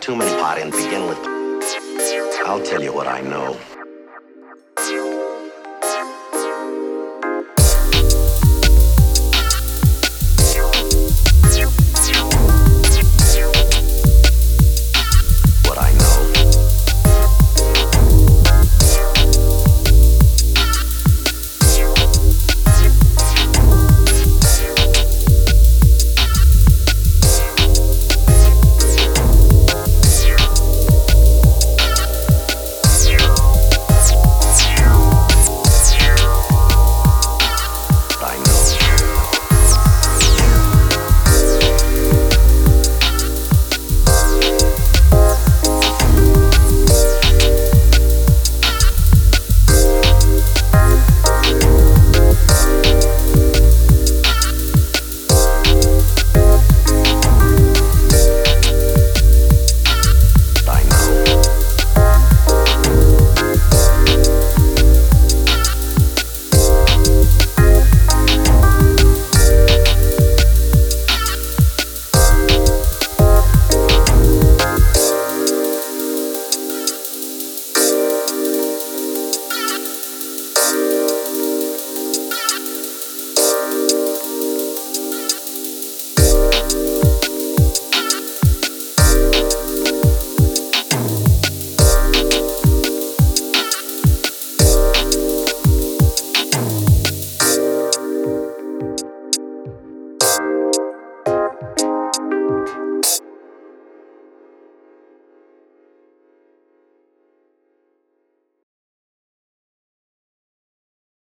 Too many pot and begin with. I'll tell you what I know.